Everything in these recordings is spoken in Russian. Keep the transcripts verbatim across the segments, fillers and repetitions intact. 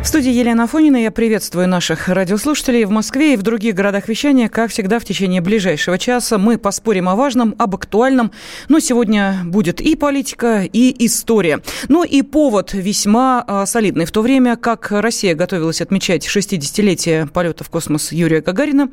В студии Елена Афонина. Я приветствую наших радиослушателей в Москве и в других городах вещания. Как всегда, в течение ближайшего часа мы поспорим о важном, об актуальном. Но сегодня будет и политика, и история. Но и повод весьма а, солидный. В то время, как Россия готовилась отмечать шестидесятилетие полета в космос Юрия Гагарина,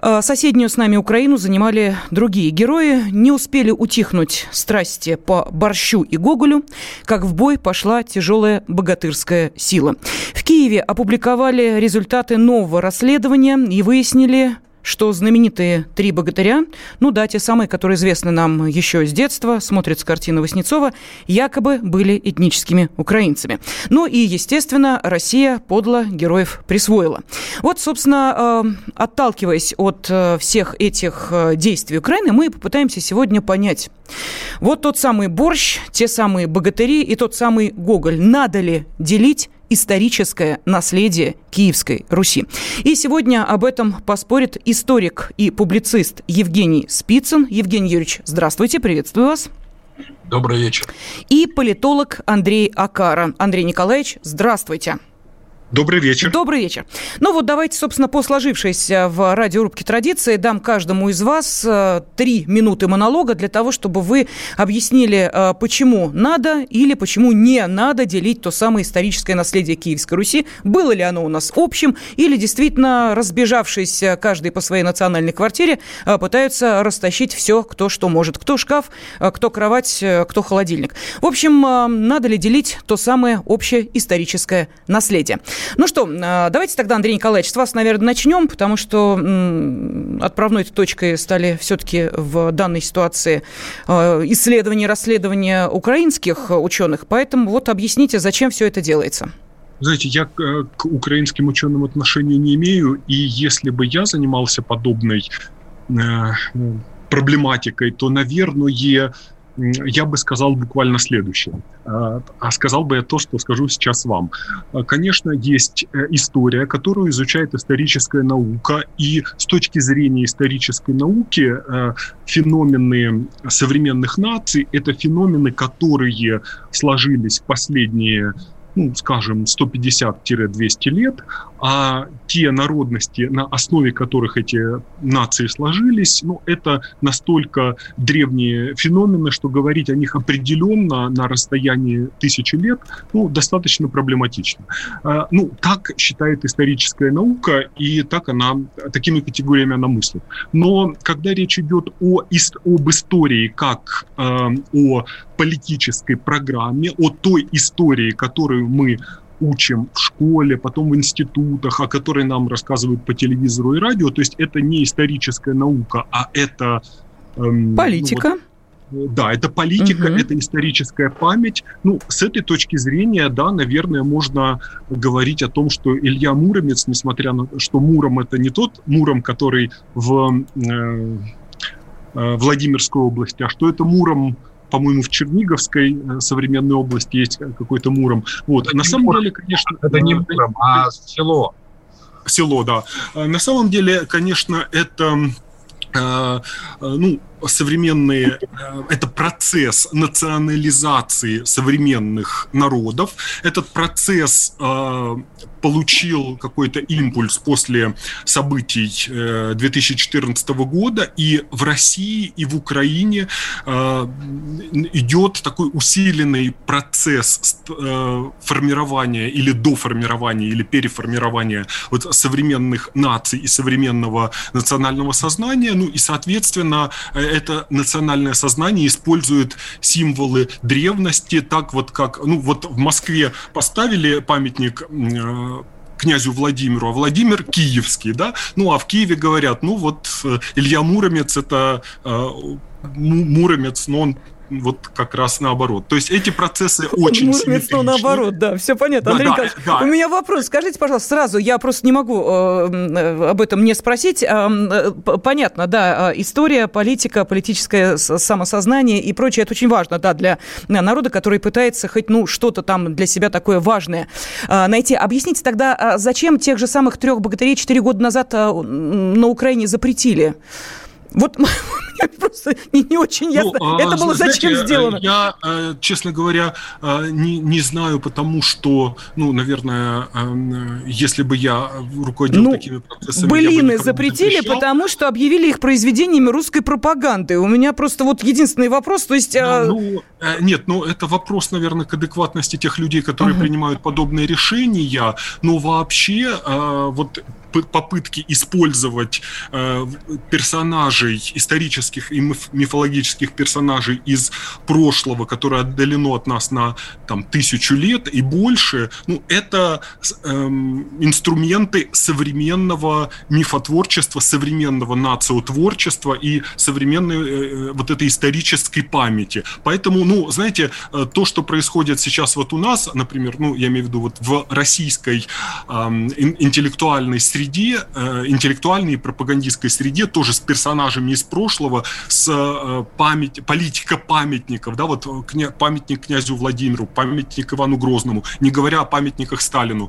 а, соседнюю с нами Украину занимали другие герои. Не успели утихнуть страсти по борщу и Гоголю, как в бой пошла тяжелая богатырская сила. В Киеве опубликовали результаты нового расследования и выяснили, что знаменитые «Три богатыря», ну да, те самые, которые известны нам еще с детства, смотрят с картины Васнецова, якобы были этническими украинцами. Ну и, естественно, Россия подло героев присвоила. Вот, собственно, отталкиваясь от всех этих действий Украины, мы попытаемся сегодня понять. Вот тот самый борщ, те самые богатыри и тот самый Гоголь. Надо ли делить историческое наследие Киевской Руси? И сегодня об этом поспорит историк и публицист Евгений Спицын. Евгений Юрьевич, здравствуйте, приветствую вас. Добрый вечер. И политолог Андрей Окара. Андрей Николаевич, здравствуйте. Добрый вечер. Добрый вечер. Ну вот давайте, собственно, по сложившейся в радиорубке традиции дам каждому из вас три минуты монолога для того, чтобы вы объяснили, почему надо или почему не надо делить то самое историческое наследие Киевской Руси. Было ли оно у нас общим или действительно разбежавшись каждый по своей национальной квартире пытаются растащить все, кто что может. Кто шкаф, кто кровать, кто холодильник. В общем, надо ли делить то самое общее историческое наследие. Ну что, давайте тогда, Андрей Николаевич, с вас, наверное, начнем, потому что отправной точкой стали все-таки в данной ситуации исследования, расследования украинских ученых. Поэтому вот объясните, зачем все это делается. Знаете, я к украинским ученым отношения не имею, и если бы я занимался подобной проблематикой, то, наверное, я бы сказал буквально следующее. А сказал бы я то, что скажу сейчас вам. Конечно, есть история, которую изучает историческая наука. И с точки зрения исторической науки феномены современных наций – это феномены, которые сложились в последние, ну, скажем, сто пятьдесят - двести лет, а те народности, на основе которых эти нации сложились, ну, это настолько древние феномены, что говорить о них определенно на расстоянии тысячи лет, ну, достаточно проблематично. Ну, так считает историческая наука, и так она, такими категориями она мыслит. Но когда речь идет о, об истории как о политической программе, о той истории, которую мы учим в школе, потом в институтах, о которой нам рассказывают по телевизору и радио, то есть это не историческая наука, а это... Эм, политика. Ну, вот, да, это политика, угу. Это историческая память. Ну, с этой точки зрения, да, наверное, можно говорить о том, что Илья Муромец, несмотря на то, что Муром это не тот Муром, который в э, э, Владимирской области, а что это Муром... По-моему, в Черниговской современной области есть какой-то Муром. Вот. Это на самом Муром. деле, конечно... Это не Муром, а село. Село, да. На самом деле, конечно, это... Э, ну, современные, это процесс национализации современных народов. Этот процесс э, получил какой-то импульс после событий э, две тысячи четырнадцатого года, и в России, и в Украине э, идет такой усиленный процесс э, формирования или доформирования, или переформирования вот, современных наций и современного национального сознания, ну и, соответственно, э, это национальное сознание использует символы древности, так вот как, ну вот в Москве поставили памятник э, князю Владимиру, а Владимир Киевский, да, ну а в Киеве говорят, ну вот э, Илья Муромец, это э, Муромец, но он вот как раз наоборот. То есть эти процессы очень Муромец, симметричны. Ну, наоборот, да, все понятно. Да, Андрей да, Николаевич, да. У меня вопрос. Скажите, пожалуйста, сразу, я просто не могу э, об этом не спросить. Э, понятно, да, история, политика, политическое самосознание и прочее, это очень важно, да, для народа, который пытается хоть, ну, что-то там для себя такое важное э, найти. Объясните тогда, зачем тех же самых трех богатырей четыре года назад э, на Украине запретили? Вот мне просто не, не очень ясно. Ну, это было знаете, зачем сделано? Я, честно говоря, не, не знаю, потому что, ну, наверное, если бы я руководил ну, такими процессами... Былины запретили, потому что объявили их произведениями русской пропаганды. У меня просто вот единственный вопрос, то есть... Да, ну, нет, ну, это вопрос, наверное, к адекватности тех людей, которые угу. принимают подобные решения, но вообще вот... попытки использовать э, персонажей, исторических и миф- мифологических персонажей из прошлого, которое отдалено от нас на там, тысячу лет и больше, ну, это э, инструменты современного мифотворчества, современного нациотворчества и современной э, вот этой исторической памяти. Поэтому, ну, знаете, э, то, что происходит сейчас вот у нас, например, ну, я имею в виду вот в российской э, интеллектуальной среде, среде, интеллектуальной и пропагандистской среде, тоже с персонажами из прошлого, с память, политика памятников, да, вот кня, памятник князю Владимиру, памятник Ивану Грозному, не говоря о памятниках Сталину,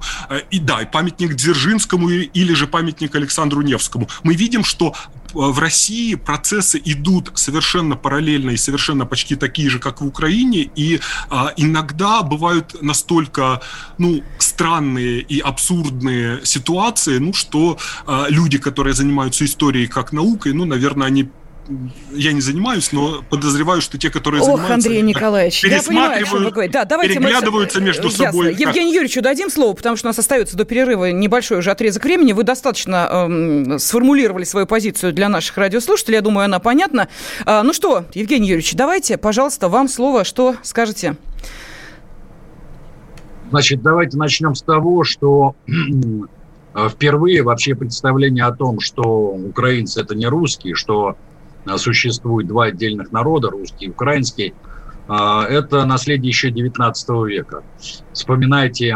и да, и памятник Дзержинскому или же памятник Александру Невскому. Мы видим, что в России процессы идут совершенно параллельно и совершенно почти такие же, как в Украине, и а, иногда бывают настолько ну, странные и абсурдные ситуации, ну, что а, люди, которые занимаются историей как наукой, ну, наверное, они я не занимаюсь, но подозреваю, что те, которые Ох, занимаются... Ох, Андрей Николаевич, я понимаю, что вы говорите. Да, переглядываются мы... между Ясно. собой. Евгению Юрьевичу дадим слово, потому что у нас остается до перерыва небольшой уже отрезок времени. Вы достаточно эм, сформулировали свою позицию для наших радиослушателей. Я думаю, она понятна. А, ну что, Евгений Юрьевич, давайте, пожалуйста, вам слово. Что скажете? Значит, давайте начнем с того, что... Впервые вообще представление о том, что украинцы – это не русские, что существует два отдельных народа, русский и украинский, это наследие еще девятнадцатого века. Вспоминайте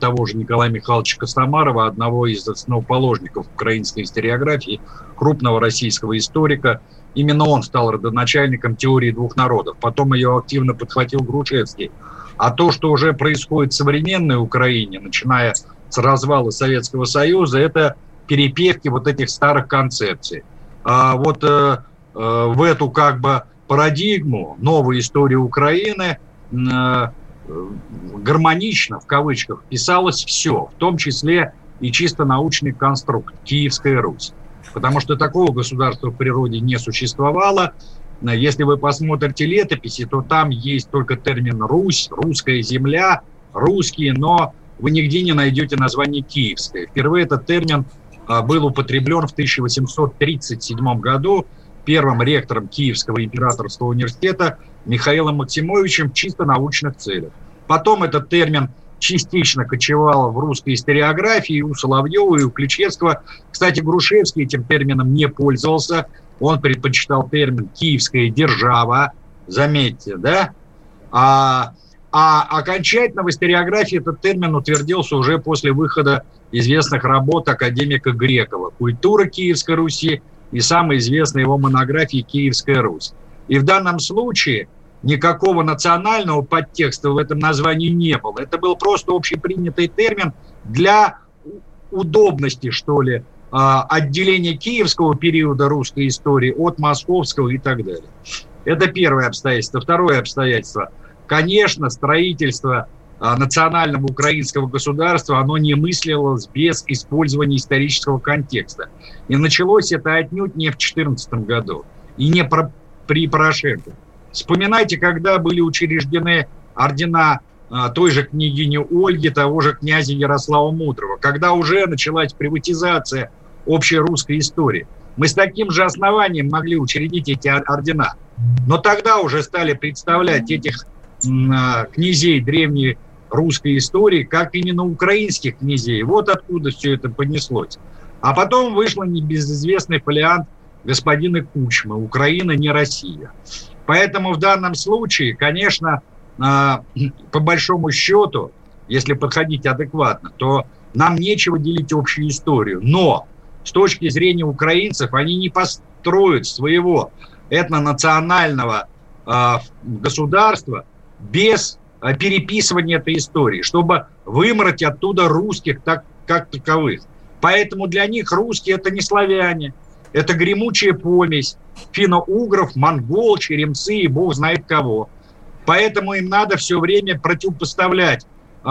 того же Николая Михайловича Костомарова, одного из основоположников украинской историографии, крупного российского историка. Именно он стал родоначальником теории двух народов. Потом ее активно подхватил Грушевский. А то, что уже происходит в современной Украине, начиная с развала Советского Союза, это перепевки вот этих старых концепций. А вот э, э, в эту как бы парадигму новой истории Украины э, гармонично, в кавычках, писалось все, в том числе и чисто научный конструкт «Киевская Русь». Потому что такого государства в природе не существовало. Если вы посмотрите летописи, то там есть только термин «Русь», «русская земля», «русские», но... вы нигде не найдете название «Киевское». Впервые этот термин а, был употреблен в тысяча восемьсот тридцать седьмом году первым ректором Киевского императорского университета Михаилом Максимовичем в чисто научных целях. Потом этот термин частично кочевал в русской историографии у Соловьева и у Ключевского. Кстати, Грушевский этим термином не пользовался. Он предпочитал термин «Киевская держава», заметьте, да? А... А окончательно в историографии этот термин утвердился уже после выхода известных работ академика Грекова «Культура Киевской Руси» и самой известной его монографии «Киевская Русь». И в данном случае никакого национального подтекста в этом названии не было. Это был просто общепринятый термин для удобности, что ли, отделения киевского периода русской истории от московского и так далее. Это первое обстоятельство. Второе обстоятельство – конечно, строительство а, национального украинского государства, оно не мыслилось без использования исторического контекста. И началось это отнюдь не в две тысячи четырнадцатом году и не про, при Порошенко. Вспоминайте, когда были учреждены ордена а, той же княгини Ольги, того же князя Ярослава Мудрого, когда уже началась приватизация общей русской истории. Мы с таким же основанием могли учредить эти ордена. Но тогда уже стали представлять этих князей древней русской истории, как именно украинских князей. Вот откуда все это понеслось. А потом вышел небезызвестный фолиант господина Кучмы «Украина, не Россия». Поэтому в данном случае, конечно, по большому счету, если подходить адекватно, то нам нечего делить общую историю. Но с точки зрения украинцев они не построят своего этнонационального государства без переписывания этой истории, чтобы вымрать оттуда русских так, как таковых. Поэтому для них русские – это не славяне, это гремучая помесь финно-угров, монгол, черемцы и бог знает кого. Поэтому им надо все время противопоставлять э,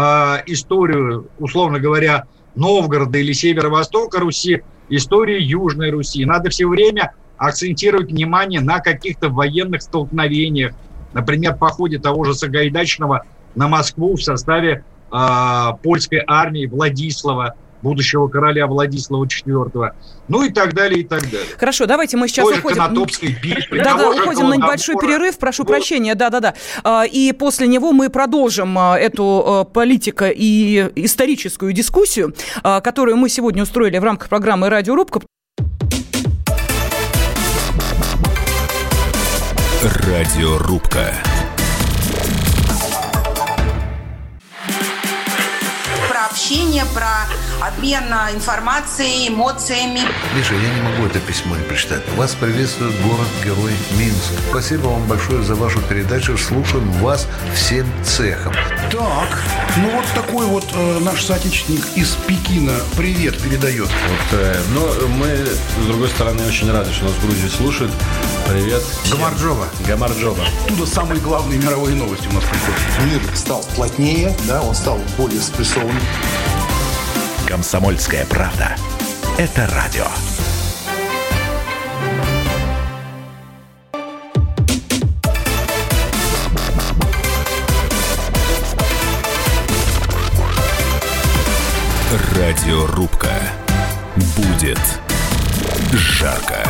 историю, условно говоря, Новгорода или Северо-Востока Руси, истории Южной Руси. Надо все время акцентировать внимание на каких-то военных столкновениях. Например, походе того же Сагайдачного на Москву в составе э, польской армии Владислава, будущего короля Владислава четвёртого, ну и так далее, и так далее. Хорошо, давайте мы сейчас Тоже уходим. Битвы, да, да, уходим на небольшой перерыв, прошу вот. прощения, да-да-да. И после него мы продолжим эту политико- и историческую дискуссию, которую мы сегодня устроили в рамках программы «Радиорубка». «Радиорубка». Общение, про обмен информацией, эмоциями. Миша, я не могу это письмо не прочитать. Вас приветствует город-герой Минск. Спасибо вам большое за вашу передачу. Слушаем вас всем цехом. Так, ну вот такой вот э, наш соотечественник из Пекина привет передает. Вот, э, но мы, с другой стороны, очень рады, что нас в Грузии слушают. Привет. Гамарджоба. Гамарджоба. Оттуда самые главные мировые новости у нас приходят. Мир стал плотнее, да, он стал более спрессованным. «Комсомольская правда» – это радио. Радиорубка. Будет жарко.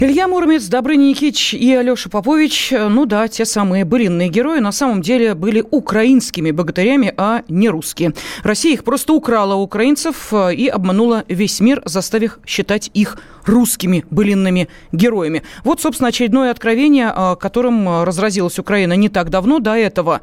Илья Муромец, Добрыня Никитич и Алеша Попович, ну да, те самые былинные герои, на самом деле были украинскими богатырями, а не русские. Россия их просто украла у украинцев и обманула весь мир, заставив считать их русскими былинными героями. Вот, собственно, очередное откровение, которым разразилась Украина не так давно. До этого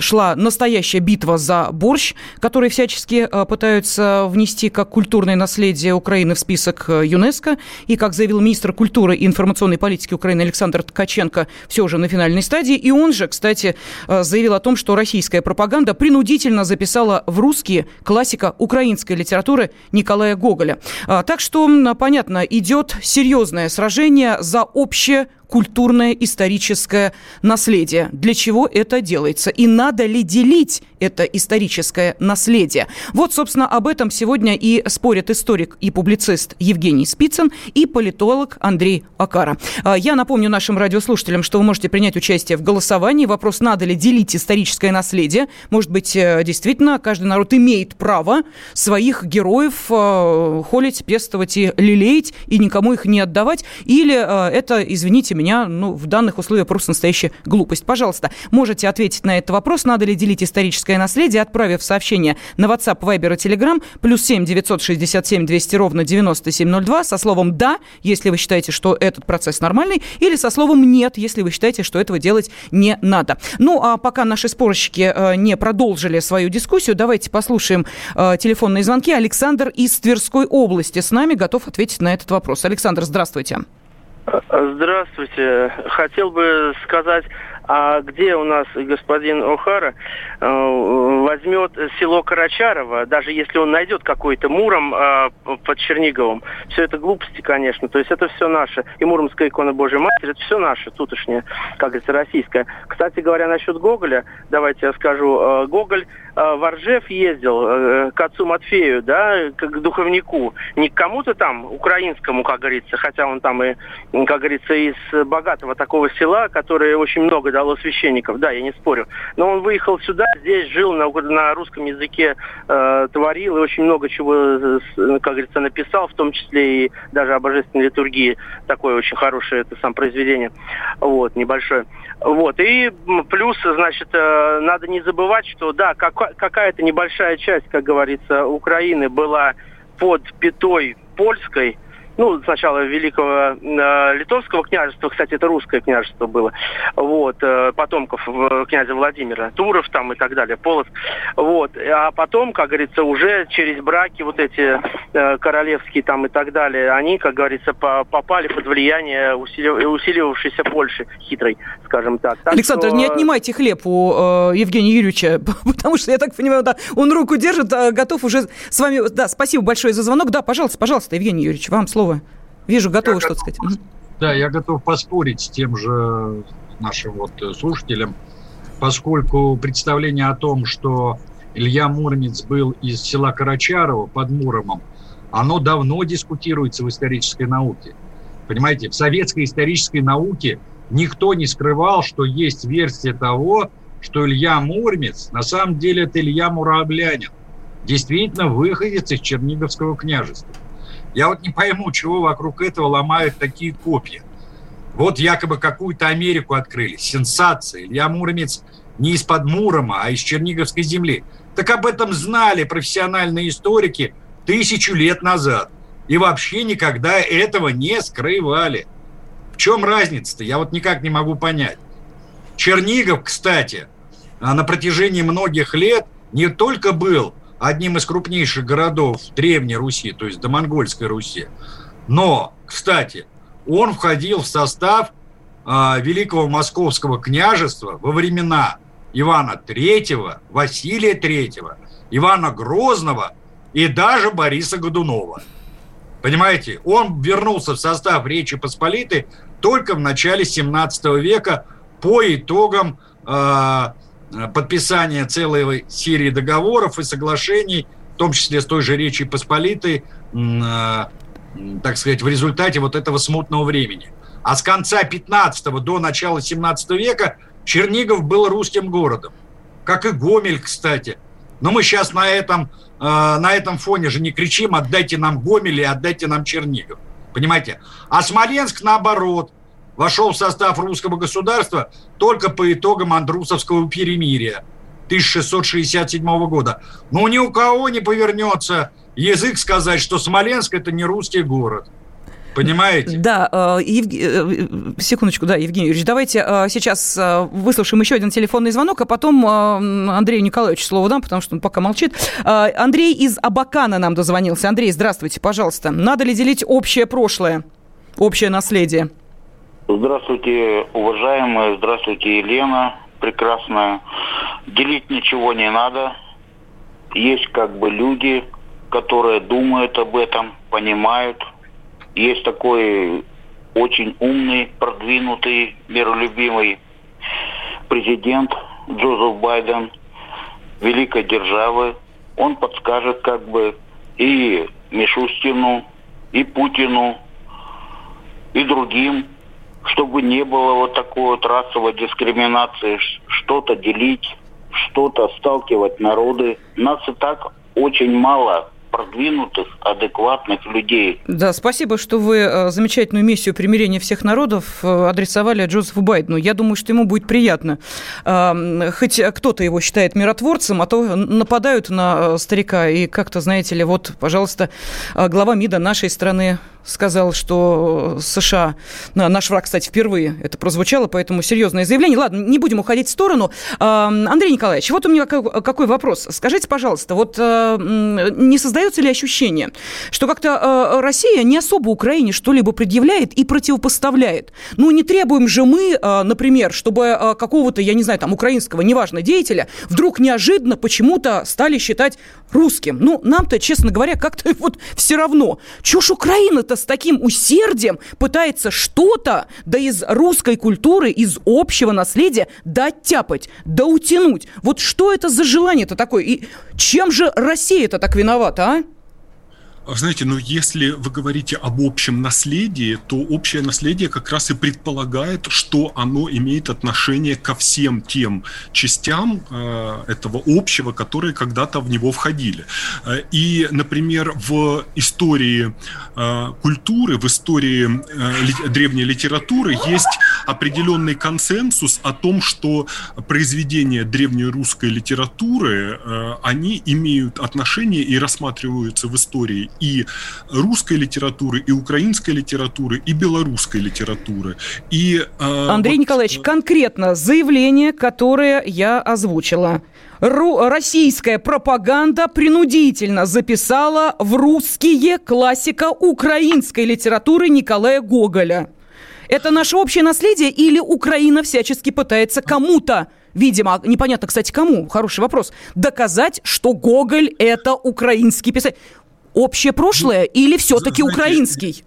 шла настоящая битва за борщ, который всячески пытаются внести как культурное наследие Украины в список ЮНЕСКО. И, как заявил министр культуры и информационной политики Украины Александр Ткаченко, все уже на финальной стадии. И он же, кстати, заявил о том, что российская пропаганда принудительно записала в русские классика украинской литературы Николая Гоголя. Так что, понятно, идет серьезное сражение за общее культурное историческое наследие. Для чего это делается? И надо ли делить это историческое наследие? Вот, собственно, об этом сегодня и спорят историк и публицист Евгений Спицын и политолог Андрей Окара. Я напомню нашим радиослушателям, что вы можете принять участие в голосовании. Вопрос, надо ли делить историческое наследие. Может быть, действительно, каждый народ имеет право своих героев холить, пестовать и лелеять, и никому их не отдавать. Или это, извините меня, ну, в данных условиях просто настоящая глупость. Пожалуйста, можете ответить на этот вопрос, надо ли делить историческое наследие, отправив сообщение на WhatsApp, Viber и Telegram, плюс семь девятьсот шестьдесят семь двести ровно девяносто семь ноль два, со словом «да», если вы считаете, что этот процесс нормальный, или со словом «нет», если вы считаете, что этого делать не надо. Ну, а пока наши спорщики не продолжили свою дискуссию, давайте послушаем телефонные звонки. Александр из Тверской области с нами, готов ответить на этот вопрос. Александр, здравствуйте. Здравствуйте. Хотел бы сказать, а где у нас господин Охара э, возьмет село Карачарово, даже если он найдет какой-то Муром э, под Черниговым. Все это глупости, конечно. То есть это все наше. И Муромская икона Божьей Матери, это все наше, тутошнее, как говорится, российское. Кстати говоря, насчет Гоголя, давайте я скажу. Э, Гоголь э, в Оржев ездил э, к отцу Матфею, да, к, к духовнику. Не к кому-то там, украинскому, как говорится, хотя он там и, как говорится, из богатого такого села, которое очень много дало священников, да, я не спорю. Но он выехал сюда, здесь жил, на, на русском языке э, творил и очень много чего, как говорится, написал, в том числе и даже о божественной литургии. Такое очень хорошее это сам произведение. Вот, небольшое. Вот, и плюс, значит, э, надо не забывать, что, да, как, какая-то небольшая часть, как говорится, Украины была под пятой польской, ну, сначала Великого э, Литовского княжества, кстати, это русское княжество было, вот, э, потомков э, князя Владимира, Туров там и так далее, Полоцк, вот, а потом, как говорится, уже через браки вот эти э, королевские там и так далее, они, как говорится, по- попали под влияние усили- усиливавшейся Польши, хитрой, скажем так. так Александр, что... не отнимайте хлеб у э, Евгения Юрьевича, потому что, я так понимаю, да, он руку держит, а готов уже с вами, да, спасибо большое за звонок, да, пожалуйста, пожалуйста, Евгений Юрьевич, вам слово. Вижу, готовы я что-то готов, сказать. Да, я готов поспорить с тем же нашим вот слушателем, поскольку представление о том, что Илья Муромец был из села Карачарово под Муромом, оно давно дискутируется в исторической науке. Понимаете, в советской исторической науке никто не скрывал, что есть версия того, что Илья Муромец, на самом деле это Илья Муравлянин, действительно выходец из Черниговского княжества. Я вот не пойму, чего вокруг этого ломают такие копья. Вот якобы какую-то Америку открыли. Сенсация. Илья Муромец не из-под Мурома, а из Черниговской земли. Так об этом знали профессиональные историки тысячу лет назад. И вообще никогда этого не скрывали. В чем разница-то? Я вот никак не могу понять. Чернигов, кстати, на протяжении многих лет не только был одним из крупнейших городов Древней Руси, то есть домонгольской Руси. Но, кстати, он входил в состав э, Великого Московского княжества во времена Ивана третьего, Василия третьего, Ивана Грозного и даже Бориса Годунова. Понимаете, он вернулся в состав Речи Посполитой только в начале семнадцатого века по итогам э, подписание целой серии договоров и соглашений, в том числе с той же Речи Посполитой, так сказать, в результате вот этого смутного времени. А с конца пятнадцатого до начала семнадцатого века Чернигов был русским городом, как и Гомель, кстати. Но мы сейчас на этом, на этом фоне же не кричим «отдайте нам Гомель» и «отдайте нам Чернигов», понимаете? А Смоленск, наоборот, вошел в состав русского государства только по итогам Андрусовского перемирия тысяча шестьсот шестьдесят седьмого года. Но ни у кого не повернется язык сказать, что Смоленск – это не русский город. Понимаете? Да, Ев... секундочку, да, Евгений Юрьевич, давайте сейчас выслушаем еще один телефонный звонок, а потом Андрею Николаевичу слово дам, потому что он пока молчит. Андрей из Абакана нам дозвонился. Андрей, здравствуйте, пожалуйста. Надо ли делить общее прошлое, общее наследие? Здравствуйте, уважаемая, здравствуйте, Елена, прекрасная. Делить ничего не надо. Есть как бы люди, которые думают об этом, понимают. Есть такой очень умный, продвинутый, миролюбимый президент Джозеф Байден, великой державы. Он подскажет как бы и Мишустину, и Путину, и другим, чтобы не было вот такой вот расовой дискриминации, что-то делить, что-то сталкивать народы. Нас и так очень мало продвинутых, адекватных людей. Да, спасибо, что вы замечательную миссию примирения всех народов адресовали Джозефу Байдену. Я думаю, что ему будет приятно. Хоть кто-то его считает миротворцем, а то нападают на старика. И как-то, знаете ли, вот, пожалуйста, глава МИДа нашей страны сказал, что США, наш враг, кстати, впервые это прозвучало, поэтому серьезное заявление. Ладно, не будем уходить в сторону. Андрей Николаевич, вот у меня какой вопрос. Скажите, пожалуйста, вот не создается ли ощущение, что как-то Россия не особо Украине что-либо предъявляет и противопоставляет? Ну, не требуем же мы, например, чтобы какого-то, я не знаю, там, украинского, неважно, деятеля вдруг неожиданно почему-то стали считать русским. Ну, нам-то, честно говоря, как-то вот все равно. Чего ж Украина-то с таким усердием пытается что-то, да из русской культуры, из общего наследия, да оттяпать, да утянуть. Вот что это за желание-то такое? И чем же Россия-то так виновата, а? Знаете, ну если вы говорите об общем наследии, то общее наследие как раз и предполагает, что оно имеет отношение ко всем тем частям э, этого общего, которые когда-то в него входили. И, например, в истории э, культуры, в истории э, ли, древней литературы есть определенный консенсус о том, что произведения древнерусской литературы, э, они имеют отношение и рассматриваются в истории и русской литературы, и украинской литературы, и белорусской литературы. И, э, Андрей вот... Николаевич, конкретно заявление, которое я озвучила. Ру- российская пропаганда принудительно записала в русские классика украинской литературы Николая Гоголя. Это наше общее наследие или Украина всячески пытается кому-то, видимо, непонятно, кстати, кому, хороший вопрос, доказать, что Гоголь – это украинский писатель? Общее прошлое или все-таки украинский?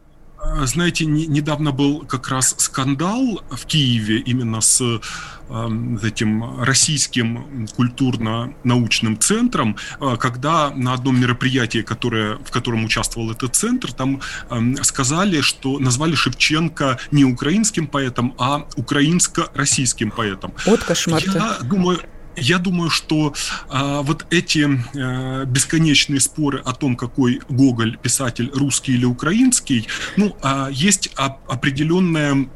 Знаете, не, недавно был как раз скандал в Киеве именно с э, этим российским культурно-научным центром, э, когда на одном мероприятии, которое, в котором участвовал этот центр, там э, сказали, что назвали Шевченко не украинским поэтом, а украинско-российским поэтом. Вот кошмар-то. Я думаю... Я думаю, что э, вот эти э, бесконечные споры о том, какой Гоголь писатель, русский или украинский, ну, э, есть оп- определенная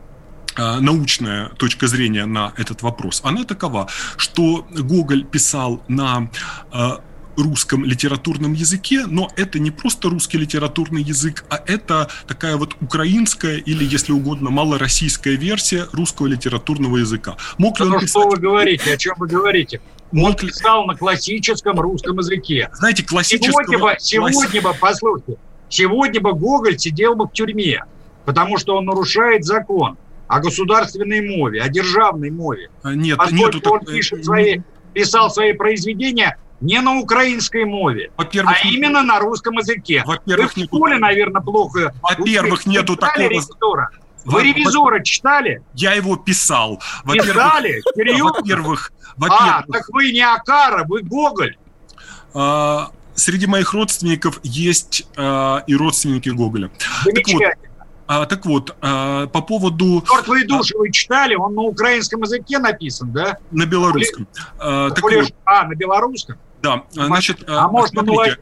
э, научная точка зрения на этот вопрос. Она такова, что Гоголь писал на... Э, русском литературном языке, но это не просто русский литературный язык, а это такая вот украинская или, если угодно, малороссийская версия русского литературного языка. Мог ли он писать... Что вы говорите? О чем вы говорите? Он писал на классическом русском языке. Знаете, классического... Сегодня бы, сегодня бы, послушайте, сегодня бы Гоголь сидел бы в тюрьме, потому что он нарушает закон о государственной мове, о державной мове. Нет, поскольку нету, он пишет свои, писал свои произведения... Не на украинской мове, во-первых, а именно на русском языке. Во-первых, вы в школе, нету... наверное, плохо... Во-первых, учили. нету такого... Ревизора? Вы во- «Ревизора» во- читали? Я его писал. Во-первых... Писали? Серьезно? Во-первых, во-первых... А, так вы не Окара, вы Гоголь. А, среди моих родственников есть а, и родственники Гоголя. Замечательно. Так вот, а, так вот а, по поводу... «Мертвые души» вы читали? Он на украинском языке написан, да? На белорусском. А, так Поле... вот. а на белорусском? Да, значит, а смотрите,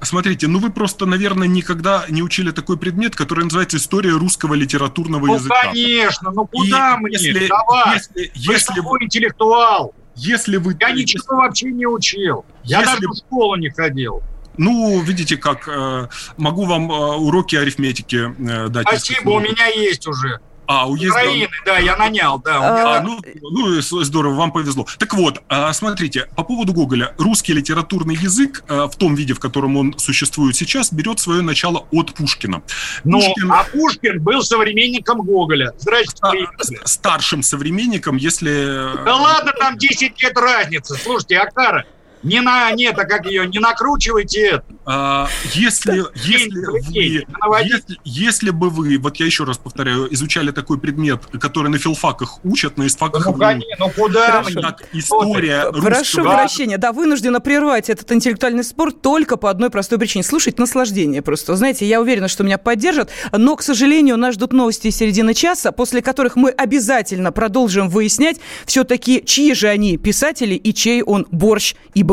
смотрите, ну вы просто, наверное, никогда не учили такой предмет, который называется «История русского литературного ну, языка». Ну, конечно, ну куда и мне? Если, Давай, если, если вы интеллектуал. Если вы... Я ничего вообще не учил. Я если... даже в школу не ходил. Ну, видите, как могу вам уроки арифметики дать. Спасибо, у меня есть уже. А, уезд... Украины, да, я нанял, да. А, ну, ну, здорово, вам повезло. Так вот, смотрите, по поводу Гоголя. Русский литературный язык в том виде, в котором он существует сейчас, берет свое начало от Пушкина. Ну, Пушкин... а Пушкин был современником Гоголя. Здравствуйте. А, старшим современником, если... Да ладно, там десять лет разницы. Слушайте, Окара. Не на, нет, а как ее, не накручивайте это. А, если, если, вы, если, если бы вы, вот я еще раз повторяю, изучали такой предмет, который на филфаках учат, на истфаках... Ну, конечно, ну куда? Так, история русского... Прошу прощения, да, вынуждена прервать этот интеллектуальный спор только по одной простой причине. Слушать наслаждение просто. Знаете, я уверена, что меня поддержат, но, к сожалению, нас ждут новости середины часа, после которых мы обязательно продолжим выяснять все-таки, чьи же они писатели и чей он борщ и борщ.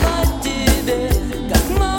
На тебе как мама.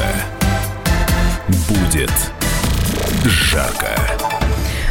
Будет жарко.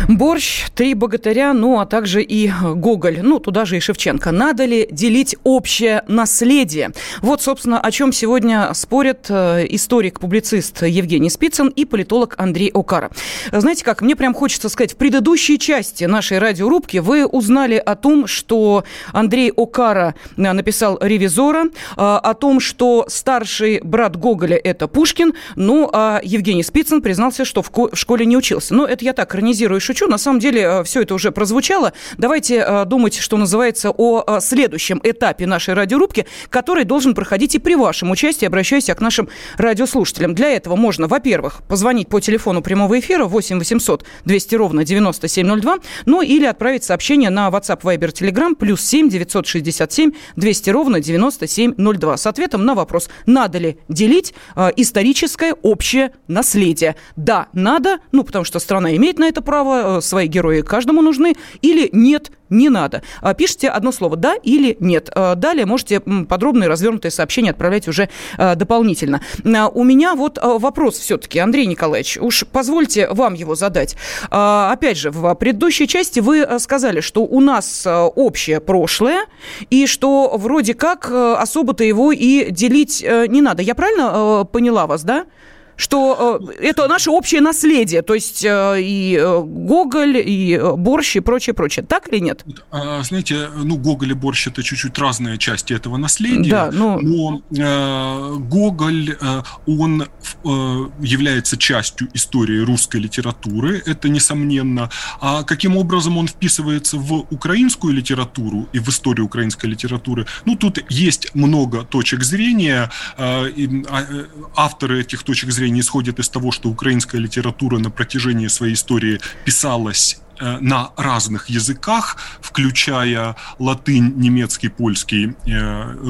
Борщ, три богатыря, ну а также и Гоголь, ну туда же и Шевченко. Надо ли делить общее наследие? Вот, собственно, о чем сегодня спорят историк-публицист Евгений Спицын и политолог Андрей Окара. Знаете как, мне прям хочется сказать, в предыдущей части нашей радиорубки вы узнали о том, что Андрей Окара написал «Ревизора», о том, что старший брат Гоголя – это Пушкин, ну а Евгений Спицын признался, что в школе не учился. Но это я так иронизирую и шучу. На самом деле все это уже прозвучало. Давайте думать, что называется, о следующем этапе нашей радиорубки, который должен проходить и при вашем участии, обращаясь к нашим радиослушателям. Для этого можно, во-первых, позвонить по телефону прямого эфира восемь восемьсот двести ровно девяносто семь ноль два, ну или отправить сообщение на WhatsApp, Viber, Telegram плюс семь девятьсот шестьдесят семь двести ровно девяносто семь ноль два с ответом на вопрос, надо ли делить э, историческое общее наследие. Да, надо, ну потому что страна имеет на это право, э, свои герои каждому нужны, или нет, не надо. Э, пишите одно слово «да» или «нет». Э, далее можете подробные развернутые сообщения отправлять уже э, дополнительно. Э, у меня вот э, вопрос все-таки, Андрей Николаевич, уж позвольте вам его задать. Э, опять же, в предыдущей части вы сказали, что у нас общее прошлое, и что вроде как особо-то его и делить не надо. Я правильно поняла вас, да? Что это наше общее наследие, то есть и Гоголь, и борщ, и прочее, прочее. Так или нет? Знаете, ну, Гоголь и борщ – это чуть-чуть разные части этого наследия, да, но, но э, Гоголь, он э, является частью истории русской литературы, это несомненно. А каким образом он вписывается в украинскую литературу и в историю украинской литературы? Ну, тут есть много точек зрения, э, и, э, авторы этих точек зрения не исходит из того, что украинская литература на протяжении своей истории писалась на разных языках, включая латынь, немецкий, польский,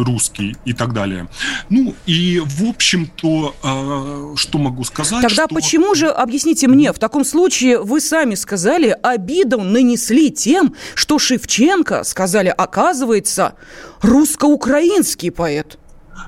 русский и так далее. Ну, и, в общем-то, что могу сказать? Тогда что... почему же, объясните мне, в таком случае вы сами сказали, обиду нанесли тем, что Шевченко, сказали, оказывается, русско-украинский поэт?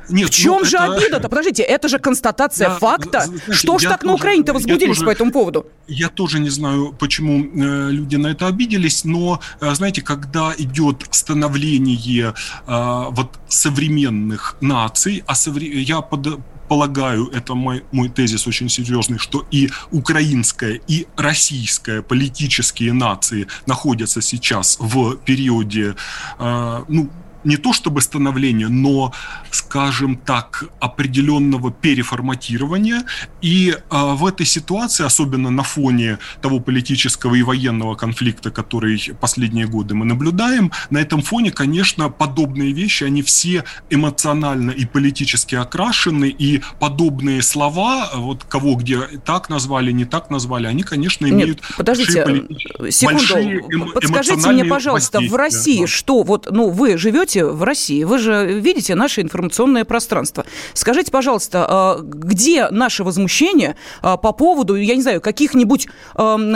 Нет, в чем ну, же это... обида-то? Подождите, это же констатация я, факта. Знаете, что ж так тоже, на Украине-то возбудились тоже, по этому поводу? Я тоже не знаю, почему э, люди на это обиделись, но, э, знаете, когда идет становление э, вот, современных наций, а совре... я под... полагаю, это мой, мой тезис очень серьезный, что и украинская, и российская политические нации находятся сейчас в периоде, э, ну, не то чтобы становление, но, скажем так, определенного переформатирования. И э, в этой ситуации, особенно на фоне того политического и военного конфликта, который последние годы мы наблюдаем, на этом фоне, конечно, подобные вещи, они все эмоционально и политически окрашены, и подобные слова, вот кого где так назвали, не так назвали, они, конечно, имеют... Нет, подождите, полит... секунду, эм... подскажите мне, пожалуйста, в России да. что, вот, ну, вы живете в России, вы же видите наше информационное пространство. Скажите, пожалуйста, где наше возмущение по поводу, я не знаю, каких-нибудь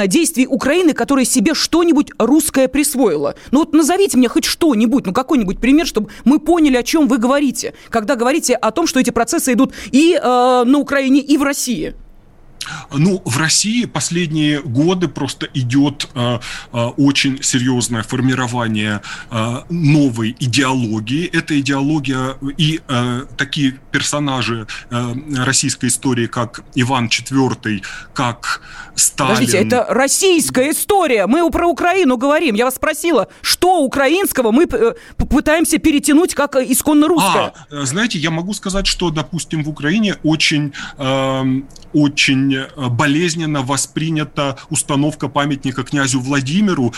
действий Украины, которые себе что-нибудь русское присвоило? Ну вот назовите мне хоть что-нибудь, ну какой-нибудь пример, чтобы мы поняли, о чем вы говорите, когда говорите о том, что эти процессы идут и на Украине, и в России. Ну, в России последние годы просто идет э, очень серьезное формирование э, новой идеологии. Эта идеология и э, такие персонажи э, российской истории, как Иван четвёртый, как Сталин... Подождите, это российская история. Мы про Украину говорим. Я вас спросила, что украинского мы пытаемся перетянуть как исконно русское? А, знаете, я могу сказать, что, допустим, в Украине очень... Э, очень болезненно воспринята установка памятника князю Владимиру.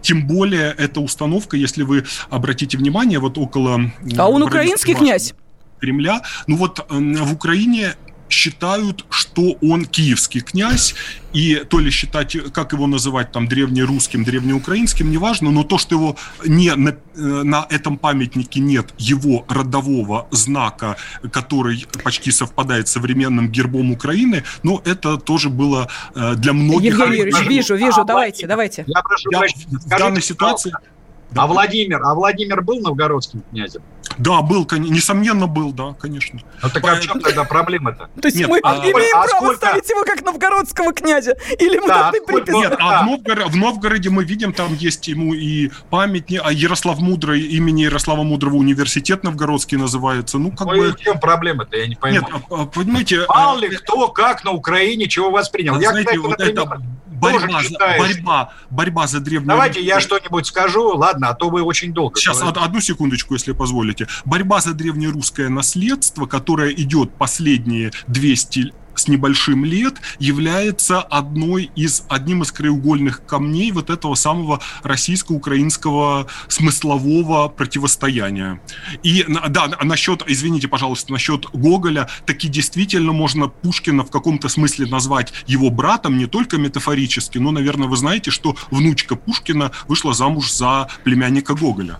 Тем более, эта установка, если вы обратите внимание, вот около... А он украинский князь? Кремля. Ну вот в Украине считают, что он киевский князь. И то ли считать, как его называть, там, древнерусским, древнеукраинским, неважно, но то, что его не, на, на этом памятнике нет его родового знака, который почти совпадает с современным гербом Украины, но это тоже было для многих... Евгений Юрьевич, а, вижу, вижу, а, давайте, давайте. Я прошу, я, в скажите, данной ситуации... Да. А Владимир, а Владимир был новгородским князем? Да, был, несомненно, был, да, конечно. Ну так а в чем тогда проблема-то? То есть нет, мы а, имеем а право сколько... ставить его как новгородского князя? Или мы да, должны приписать? Нет, а в, Новгород, в Новгороде мы видим, там есть ему и памятник, а Ярослав Мудрый, имени Ярослава Мудрого университет новгородский называется. Ну, как ну бы... и в чем проблема-то, я не понимаю. Нет, понимаете... Мало ли кто, как на Украине, чего воспринял. Я, знаете, кстати, вот например, это... Борьба за, борьба, борьба за древнюю... Давайте Русь. Я что-нибудь скажу, ладно, а то вы очень долго... Сейчас, говорите. Одну секундочку, если позволите. Борьба за древнерусское наследство, которое идет последние двести с небольшим лет, является одной из, одним из краеугольных камней вот этого самого российско-украинского смыслового противостояния. И, да, насчет, извините, пожалуйста, насчет Гоголя, таки действительно можно Пушкина в каком-то смысле назвать его братом, не только метафорически, но, наверное, вы знаете, что внучка Пушкина вышла замуж за племянника Гоголя.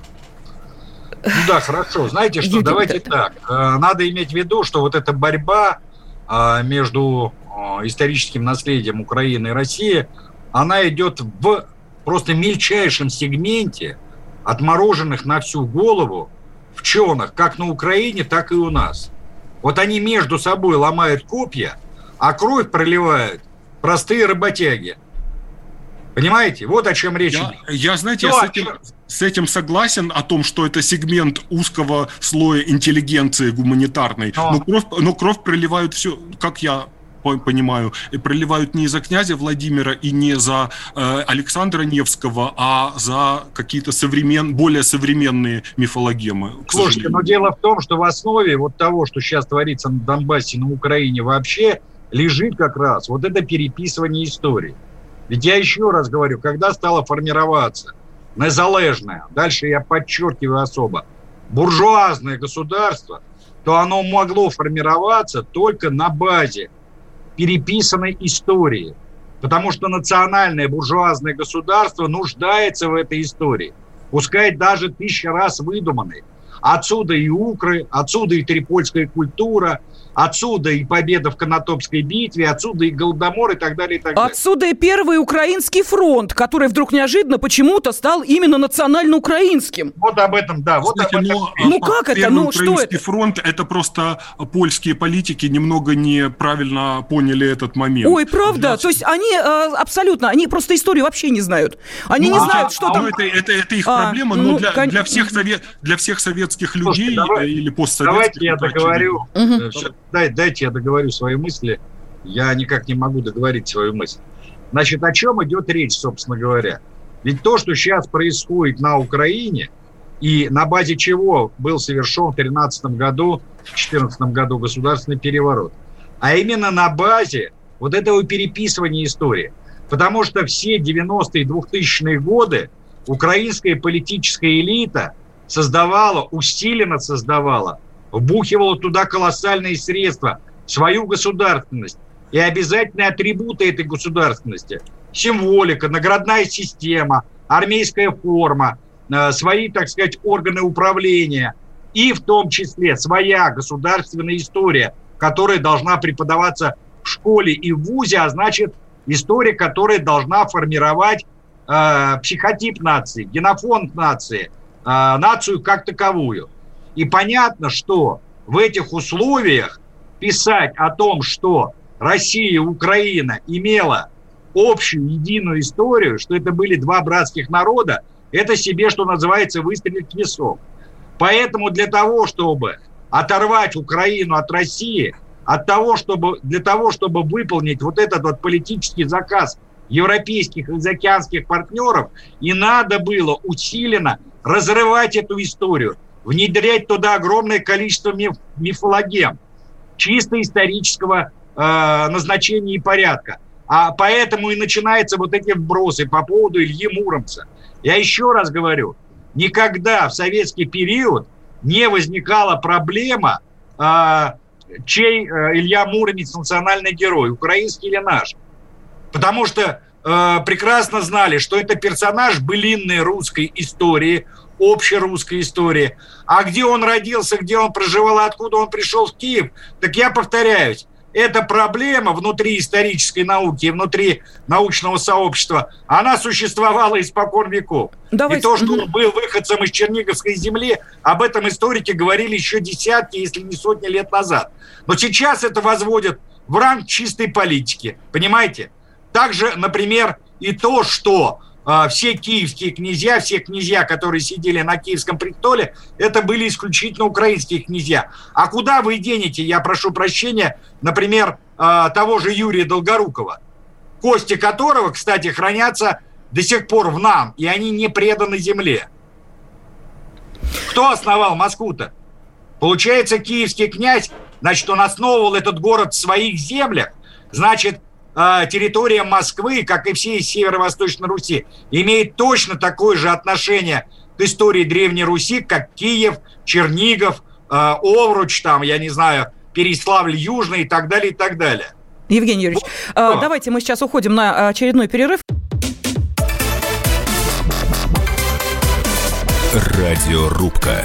Ну да, хорошо. Знаете что, давайте так. Надо иметь в виду, что вот эта борьба между историческим наследием Украины и России, она идет в просто мельчайшем сегменте отмороженных на всю голову в чонах, как на Украине, так и у нас. Вот они между собой ломают копья, а кровь проливают простые работяги. Понимаете? Вот о чем речь идет. Я, я, знаете, я с этим, с этим согласен, о том, что это сегмент узкого слоя интеллигенции гуманитарной. Но, но, кровь, но кровь проливают все, как я понимаю, проливают не за князя Владимира и не за э, Александра Невского, а за какие-то современ, более современные мифологемы. Слушайте, но дело в том, что в основе вот того, что сейчас творится на Донбассе, на Украине вообще, лежит как раз вот это переписывание истории. Ведь я еще раз говорю, когда стала формироваться незалежное, дальше я подчеркиваю особо, буржуазное государство, то оно могло формироваться только на базе переписанной истории. Потому что национальное буржуазное государство нуждается в этой истории. Пускай даже тысяча раз выдуманной. Отсюда и укры, отсюда и трипольская культура, отсюда и победа в Конотопской битве, отсюда и Голодомор и так далее, и так далее. Отсюда и первый украинский фронт, который вдруг неожиданно почему-то стал именно национально-украинским. Вот об этом, да. Вот Кстати, об этом. Но, ну как это? Ну что это? Первый украинский фронт – это просто польские политики немного неправильно поняли этот момент. Ой, правда? Значит. То есть они абсолютно, они просто историю вообще не знают. Они ну, не а, знают, что а, там… Это, это, это их а, проблема, ну, но для, кон... для, всех совет, для всех советских Слушайте, людей давай, или постсоветских… Давайте я договорю… Угу. Дайте я договорю свои мысли. Я никак не могу договорить свою мысль. Значит, о чем идет речь, собственно говоря? Ведь то, что сейчас происходит на Украине, и на базе чего был совершен в тринадцатом году, в четырнадцатом году государственный переворот, а именно на базе вот этого переписывания истории. Потому что все девяностые и двухтысячные годы украинская политическая элита создавала, усиленно создавала, вбухивала туда колоссальные средства, свою государственность и обязательные атрибуты этой государственности. Символика, наградная система, армейская форма, э, свои, так сказать, органы управления и в том числе своя государственная история, которая должна преподаваться в школе и в вузе, а значит, история, которая должна формировать э, психотип нации, генофонд нации, э, нацию как таковую. И понятно, что в этих условиях писать о том, что Россия и Украина имела общую единую историю, что это были два братских народа, это себе, что называется, выстрелить в висок. Поэтому для того, чтобы оторвать Украину от России, от того, чтобы, для того, чтобы выполнить вот этот вот политический заказ европейских и заокеанских партнеров, и надо было усиленно разрывать эту историю, внедрять туда огромное количество миф, мифологем, чисто исторического э, назначения и порядка. А поэтому и начинаются вот эти вбросы по поводу Ильи Муромца. Я еще раз говорю, никогда в советский период не возникала проблема, э, чей э, Илья Муромец национальный герой, украинский или наш. Потому что э, прекрасно знали, что это персонаж былинной русской истории, общерусской истории. А где он родился, где он проживал, откуда он пришел в Киев, так я повторяюсь, эта проблема внутри исторической науки и внутри научного сообщества, она существовала испокон веков. Давайте. И то, что он был выходцем из Черниговской земли, об этом историки говорили еще десятки, если не сотни лет назад. Но сейчас это возводят в ранг чистой политики, понимаете? Также, например, и то, что э, все киевские князья, все князья, которые сидели на Киевском престоле, это были исключительно украинские князья. А куда вы денете, я прошу прощения, например, э, того же Юрия Долгорукова, кости которого, кстати, хранятся до сих пор в НАМ, и они не преданы земле. Кто основал Москву-то? Получается, киевский князь, значит, он основывал этот город в своих землях, значит, территория Москвы, как и всей Северо-Восточной Руси, имеет точно такое же отношение к истории Древней Руси, как Киев, Чернигов, Овруч, там, я не знаю, Переславль Южный и так далее, и так далее. Евгений Юрьевич, вот. Давайте мы сейчас уходим на очередной перерыв. Радиорубка.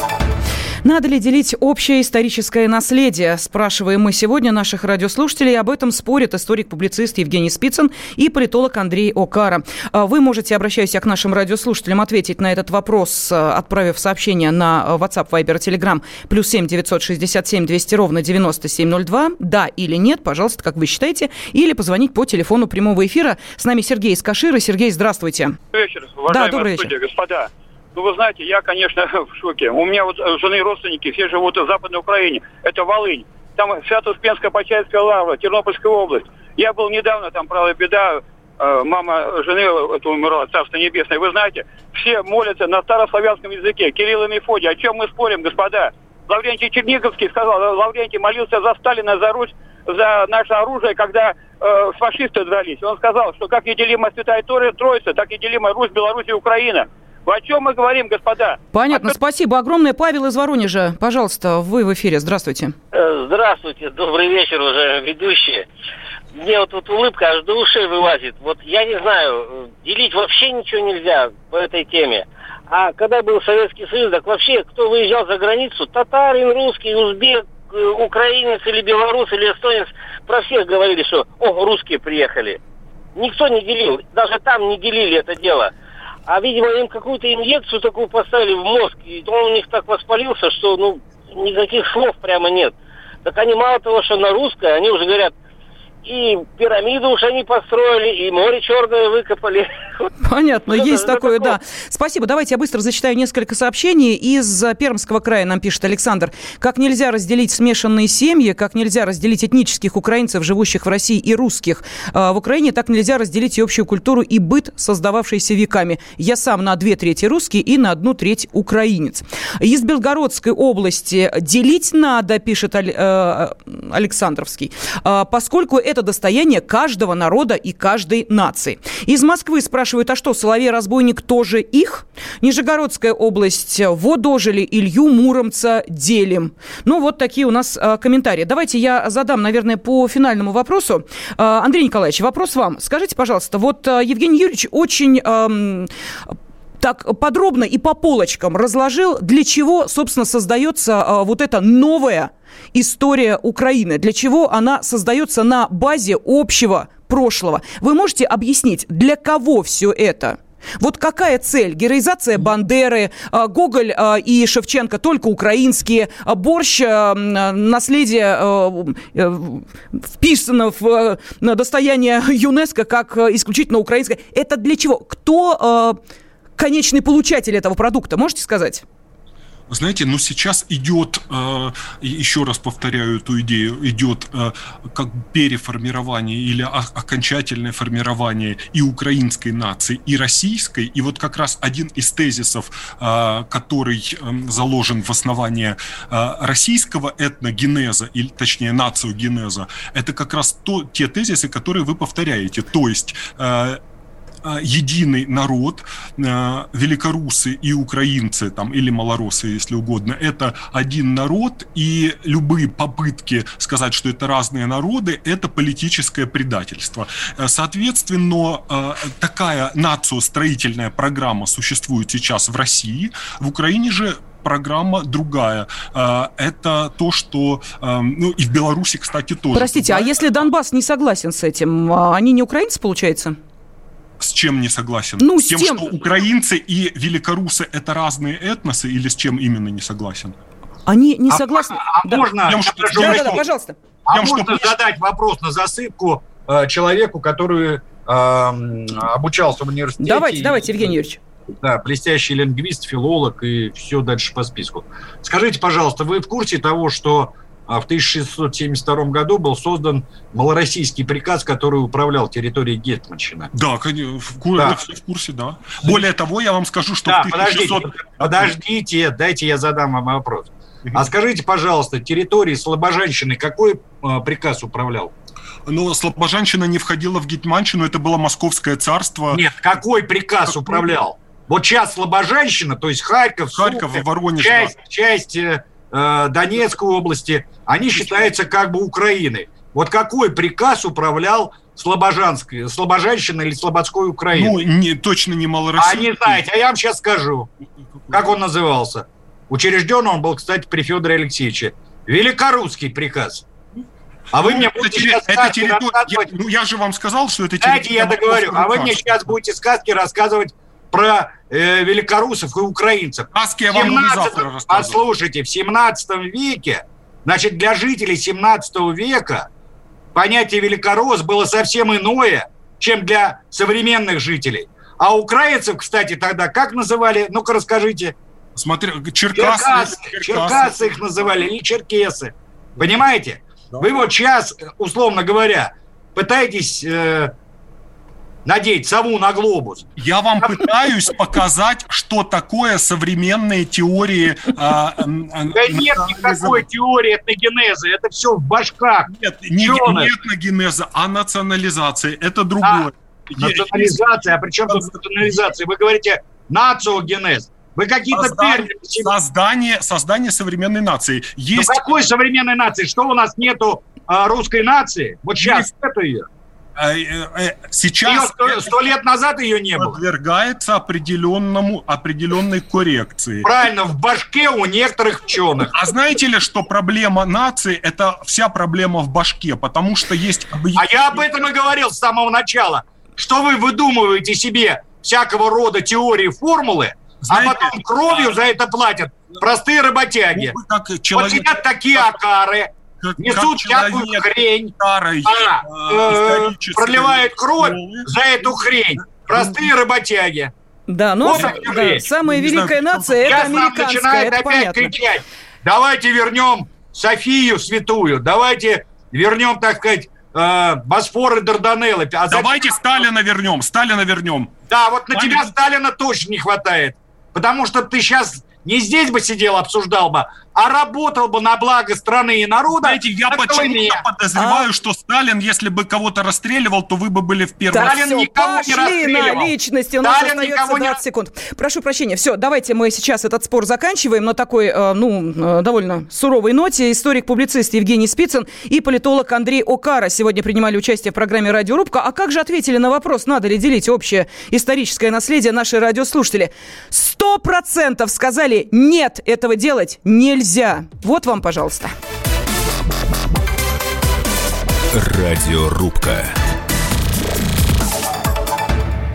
Надо ли делить общее историческое наследие? Спрашиваем мы сегодня наших радиослушателей. Об этом спорят историк-публицист Евгений Спицын и политолог Андрей Окара. Вы можете, обращаясь к нашим радиослушателям, ответить на этот вопрос, отправив сообщение на WhatsApp, Viber, Telegram, плюс семь девятьсот шестьдесят семь двести ровно девяносто семь ноль два. Да или нет, пожалуйста, как вы считаете. Или позвонить по телефону прямого эфира. С нами Сергей из Каширы. Сергей, здравствуйте. Добрый вечер, уважаемая да, добрый студия, вечер. Господа. Ну, вы знаете, я, конечно, в шоке. У меня вот жены родственники, все живут в Западной Украине. Это Волынь. Там Свято-Успенская, Почаевская лавра, Тернопольская область. Я был недавно, там, правда, беда. Мама жены умерла, Царство Небесное. Вы знаете, все молятся на старославянском языке. Кирилл и Мефодий. О чем мы спорим, господа? Лаврентий Черниговский сказал, Лаврентий молился за Сталина, за Русь, за наше оружие, когда э, фашисты дрались. Он сказал, что как неделима Святая Троица, так неделима Русь, Беларусь и Украина. О чем мы говорим, господа? Понятно, а... спасибо огромное. Павел из Воронежа, пожалуйста, вы в эфире, здравствуйте. Здравствуйте, добрый вечер, уже ведущие. Мне вот, вот улыбка аж до ушей вылазит. Вот я не знаю, делить вообще ничего нельзя по этой теме. А когда был Советский Союз, так вообще, кто выезжал за границу, татарин, русский, узбек, украинец или белорус, или эстонец, про всех говорили, что, о, русские приехали. Никто не делил, даже там не делили это дело. А, видимо, им какую-то инъекцию такую поставили в мозг, и он у них так воспалился, что, ну, никаких слов прямо нет. Так они мало того, что на русское, они уже говорят, и пирамиду уж они построили, и море черное выкопали. Понятно, есть такое, да. Спасибо. Давайте я быстро зачитаю несколько сообщений. Из Пермского края нам пишет Александр. Как нельзя разделить смешанные семьи, как нельзя разделить этнических украинцев, живущих в России, и русских в Украине, так нельзя разделить и общую культуру, и быт, создававшийся веками. Я сам на две трети русский и на одну треть украинец. Из Белгородской области делить надо, пишет Александровский, поскольку это Это достояние каждого народа и каждой нации. Из Москвы спрашивают, а что, Соловей-разбойник тоже их? Нижегородская область. Во дожили, Илью Муромца делим. Ну, вот такие у нас а, комментарии. Давайте я задам, наверное, по финальному вопросу. А, Андрей Николаевич, вопрос вам. Скажите, пожалуйста, вот а, Евгений Юрьевич очень... Ам, так подробно и по полочкам разложил, для чего, собственно, создается а, вот эта новая история Украины, для чего она создается на базе общего прошлого. Вы можете объяснить, для кого все это? Вот какая цель? Героизация Бандеры, а, Гоголь а, и Шевченко только украинские, а, борщ, а, наследие а, а, вписано в а, достояние ЮНЕСКО как исключительно украинское. Это для чего? Кто... А, конечный получатель этого продукта, можете сказать? знаете, но сейчас идет, еще раз повторяю эту идею, идет как переформирование или окончательное формирование и украинской нации, и российской. И вот как раз один из тезисов, который заложен в основании российского этногенеза, или точнее нациогенеза, это как раз то, те тезисы, которые вы повторяете. То есть единый народ, великорусы и украинцы, там, или малорусы, если угодно, это один народ, и любые попытки сказать, что это разные народы, это политическое предательство. Соответственно, такая нациостроительная программа существует сейчас в России, в Украине же программа другая. Это то, что... Ну, и в Беларуси, кстати, тоже. Простите, да? А если Донбасс не согласен с этим, они не украинцы, получается? С чем не согласен? Ну, с тем, с тем, что украинцы и великорусы – это разные этносы, или с чем именно не согласен? Они не а согласны. А да. можно... Тем, что... Да, да, да, пожалуйста. А Тем, можно что... задать вопрос на засыпку э, человеку, который э, обучался в университете? Давайте, и... давайте, Евгений Юрьевич. Да, блестящий лингвист, филолог и все дальше по списку. Скажите, пожалуйста, вы в курсе того, что в тысяча шестьсот семьдесят втором году был создан малороссийский приказ, который управлял территорией Гетманщины? Да, конечно, в, кур... да. в курсе, да. Более того, я вам скажу, что да, в тысяча шестисотом... Подождите, подождите, дайте я задам вам вопрос. Uh-huh. А скажите, пожалуйста, территории Слобожанщины какой э, приказ управлял? Но Слобожанщина не входила в Гетманщину, это было Московское царство. Нет, какой приказ какой? управлял? Вот сейчас Слобожанщина, то есть Харьков, Харьков Сумы, Воронеж, часть, да. часть э, Донецкой области, они считаются как бы Украиной. Вот какой приказ управлял Слобожанской, Слобожанщина или Слободской Украиной? Ну, не, точно не малороссийский. А не знаете, а я вам сейчас скажу, как он назывался. Учрежден он был, кстати, при Федоре Алексеевиче. Великорусский приказ. А вы ну, мне будете терри... сейчас сказки территор... рассказывать... Я, ну, я же вам сказал, что это территория... Знаете, я договорю. А вы мне сейчас будете сказки рассказывать про э, великорусов и украинцев. Сказки я вам завтра рассказываю. Послушайте, в семнадцатом веке, значит, для жителей семнадцатого века понятие великорос было совсем иное, чем для современных жителей. А украинцев, кстати, тогда как называли? Ну-ка, расскажите. Смотри, черкасы. Черкасы, черкасы. черкасы их называли, или черкесы. Понимаете? Да. Вы вот сейчас, условно говоря, пытаетесь... Э, надеть сову на глобус. Я вам пытаюсь показать, что такое современные теории... Да нет никакой теории этногенеза. Это все в башках. Нет, не этногенеза, а национализация. Это другое. Национализация. А при чем тут национализация? Вы говорите нациогенез. Вы какие-то создание, перли... создание, создание современной нации. Есть... Ну какой современной нации? Что у нас нету а, русской нации? Вот сейчас Есть. нету ее. Сейчас сто лет назад ее не было. Подвергается определенному, определенной коррекции. Правильно, в башке у некоторых ученых. А знаете ли, что проблема нации – это вся проблема в башке, потому что есть... А я об этом и говорил с самого начала, что вы выдумываете себе всякого рода теории, формулы, знаете, а потом кровью за это платят простые работяги. Ну, как человек... Вот сидят такие окары. Как, несут как всякую хрень, старой, а, э, проливают кровь школы. За эту хрень. Простые работяги. Да, но вот да, да, самая великая нация – это американская, это понятно. Сейчас нам начинают опять кричать. Давайте вернем Софию святую, давайте вернем, так сказать, э, Босфор и Дарданеллы. А давайте зачем? Сталина вернем, Сталина вернем. Да, вот на Сталин... тебя Сталина точно не хватает, потому что ты сейчас... Не здесь бы сидел, обсуждал бы, а работал бы на благо страны и народа. Знаете, я почему-то подозреваю, а? что Сталин, если бы кого-то расстреливал, то вы бы были в первом. Сталин все, никого не расстреливал. На личности. У нас Сталин остается двадцать не... секунд. Прошу прощения. Все, давайте мы сейчас этот спор заканчиваем на такой, ну, довольно суровой ноте. Историк-публицист Евгений Спицын и политолог Андрей Окара сегодня принимали участие в программе «Радиорубка». А как же ответили на вопрос, надо ли делить общее историческое наследие, наши радиослушатели? Сто процентов сказали: нет, этого делать нельзя. Вот вам, пожалуйста. Радиорубка.